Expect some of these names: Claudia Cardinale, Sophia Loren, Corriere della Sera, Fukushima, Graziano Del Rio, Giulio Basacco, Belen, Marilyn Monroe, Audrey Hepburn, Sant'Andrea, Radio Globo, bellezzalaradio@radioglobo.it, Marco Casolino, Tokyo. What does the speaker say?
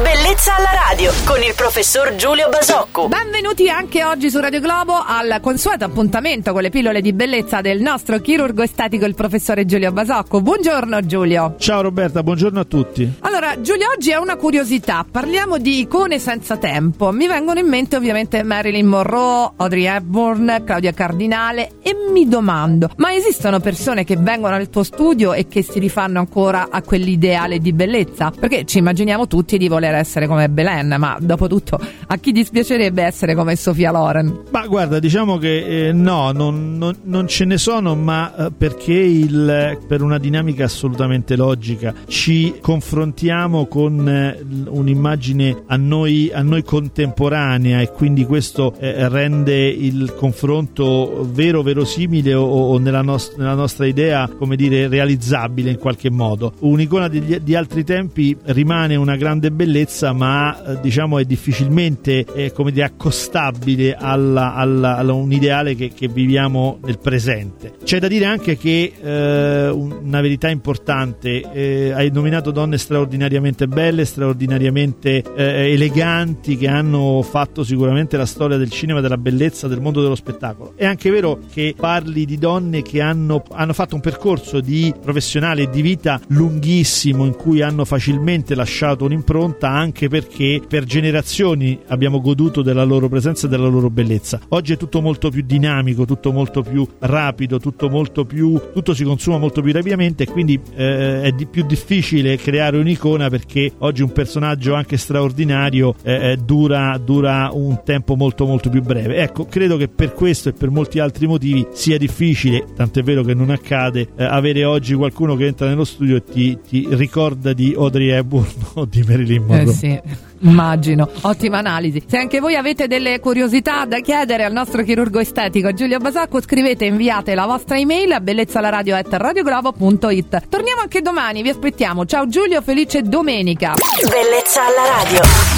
Bellezza alla radio con il professor Giulio Basacco. Benvenuti anche oggi su Radio Globo al consueto appuntamento con le pillole di bellezza del nostro chirurgo estetico, il professore Giulio Basacco. Buongiorno Giulio. Ciao Roberta, buongiorno a tutti. Allora Giulio, oggi è una curiosità, parliamo di icone senza tempo. Mi vengono in mente ovviamente Marilyn Monroe, Audrey Hepburn, Claudia Cardinale e mi domando, ma esistono persone che vengono al tuo studio e che si rifanno ancora a quell'ideale di bellezza? Perché ci immaginiamo tutti di voler essere come Belen, ma dopo tutto a chi dispiacerebbe essere come Sophia Loren? Ma guarda, diciamo che no, non ce ne sono, ma perché per una dinamica assolutamente logica ci confrontiamo con un'immagine a noi contemporanea, e quindi questo rende il confronto vero, verosimile o nella nostra idea, come dire, realizzabile in qualche modo. Un'icona di altri tempi rimane una grande bellezza, ma diciamo è difficilmente accostabile a un ideale che viviamo nel presente. C'è da dire anche che una verità importante, hai nominato donne straordinariamente belle, straordinariamente eleganti, che hanno fatto sicuramente la storia del cinema, della bellezza, del mondo dello spettacolo. È anche vero che parli di donne che hanno fatto un percorso di professionale e di vita lunghissimo, in cui hanno facilmente lasciato un'impronta, anche perché per generazioni abbiamo goduto della loro presenza e della loro bellezza. Oggi è tutto molto più dinamico, tutto molto più rapido, tutto si consuma molto più rapidamente, e quindi è più difficile creare un'icona, perché oggi un personaggio anche straordinario dura un tempo molto molto più breve. Ecco, credo che per questo e per molti altri motivi sia difficile, tant'è vero che non accade, avere oggi qualcuno che entra nello studio e ti ricorda di Audrey Hepburn o di Marilyn Monroe. Sì, immagino. Ottima analisi. Se anche voi avete delle curiosità da chiedere al nostro chirurgo estetico Giulio Basacco, scrivete e inviate la vostra email a bellezzalaradio@radioglobo.it. Torniamo anche domani, vi aspettiamo. Ciao Giulio, felice domenica. Bellezza alla radio.